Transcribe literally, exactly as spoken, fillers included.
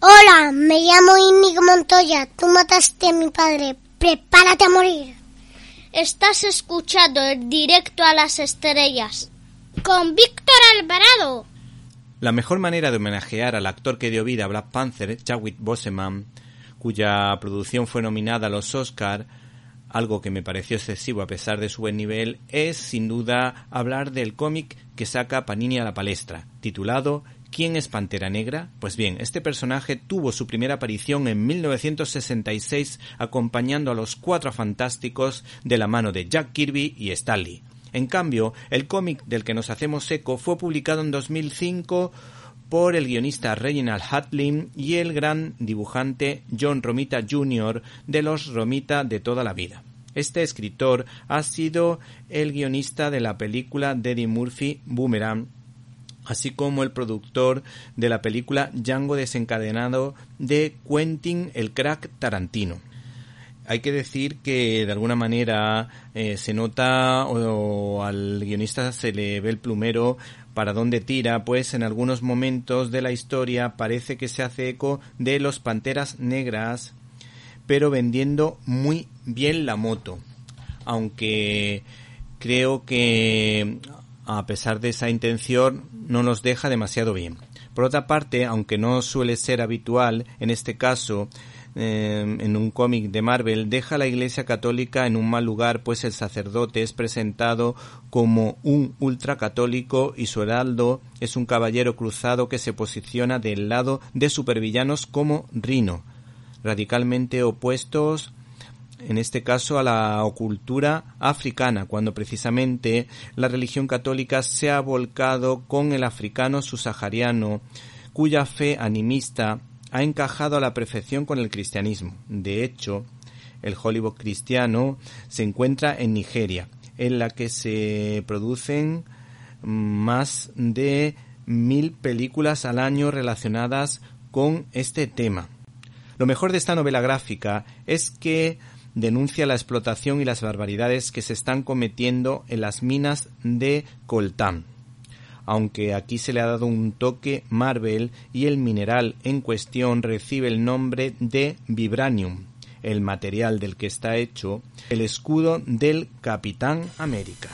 Hola, me llamo Inigo Montoya, tú mataste a mi padre, prepárate a morir. Estás escuchando el Directo a las Estrellas con Víctor Alvarado. La mejor manera de homenajear al actor que dio vida a Black Panther, Chadwick Boseman, cuya producción fue nominada a los Oscar, algo que me pareció excesivo a pesar de su buen nivel, es sin duda hablar del cómic que saca Panini a la palestra, titulado ¿Quién es Pantera Negra? Pues bien, este personaje tuvo su primera aparición en mil novecientos sesenta y seis acompañando a los Cuatro Fantásticos de la mano de Jack Kirby y Stan Lee. En cambio, el cómic del que nos hacemos eco fue publicado en dos mil cinco por el guionista Reginald Hudlin y el gran dibujante John Romita junior de los Romita de toda la vida. Este escritor ha sido el guionista de la película de Eddie Murphy, Boomerang, así como el productor de la película Django desencadenado de Quentin el crack Tarantino. Hay que decir que de alguna manera eh, se nota o, o al guionista se le ve el plumero para dónde tira, pues en algunos momentos de la historia parece que se hace eco de los Panteras Negras, pero vendiendo muy bien la moto. Aunque creo que a pesar de esa intención no nos deja demasiado bien. Por otra parte, aunque no suele ser habitual, en este caso Eh, en un cómic de Marvel, deja a la Iglesia Católica en un mal lugar, pues el sacerdote es presentado como un ultracatólico y su heraldo es un caballero cruzado que se posiciona del lado de supervillanos como Rhino, radicalmente opuestos en este caso a la ocultura africana, cuando precisamente la religión católica se ha volcado con el africano subsahariano, cuya fe animista ha encajado a la perfección con el cristianismo. De hecho, el Hollywood cristiano se encuentra en Nigeria, en la que se producen más de mil películas al año relacionadas con este tema. Lo mejor de esta novela gráfica es que denuncia la explotación y las barbaridades que se están cometiendo en las minas de Coltán, aunque aquí se le ha dado un toque Marvel y el mineral en cuestión recibe el nombre de Vibranium, el material del que está hecho el escudo del Capitán América.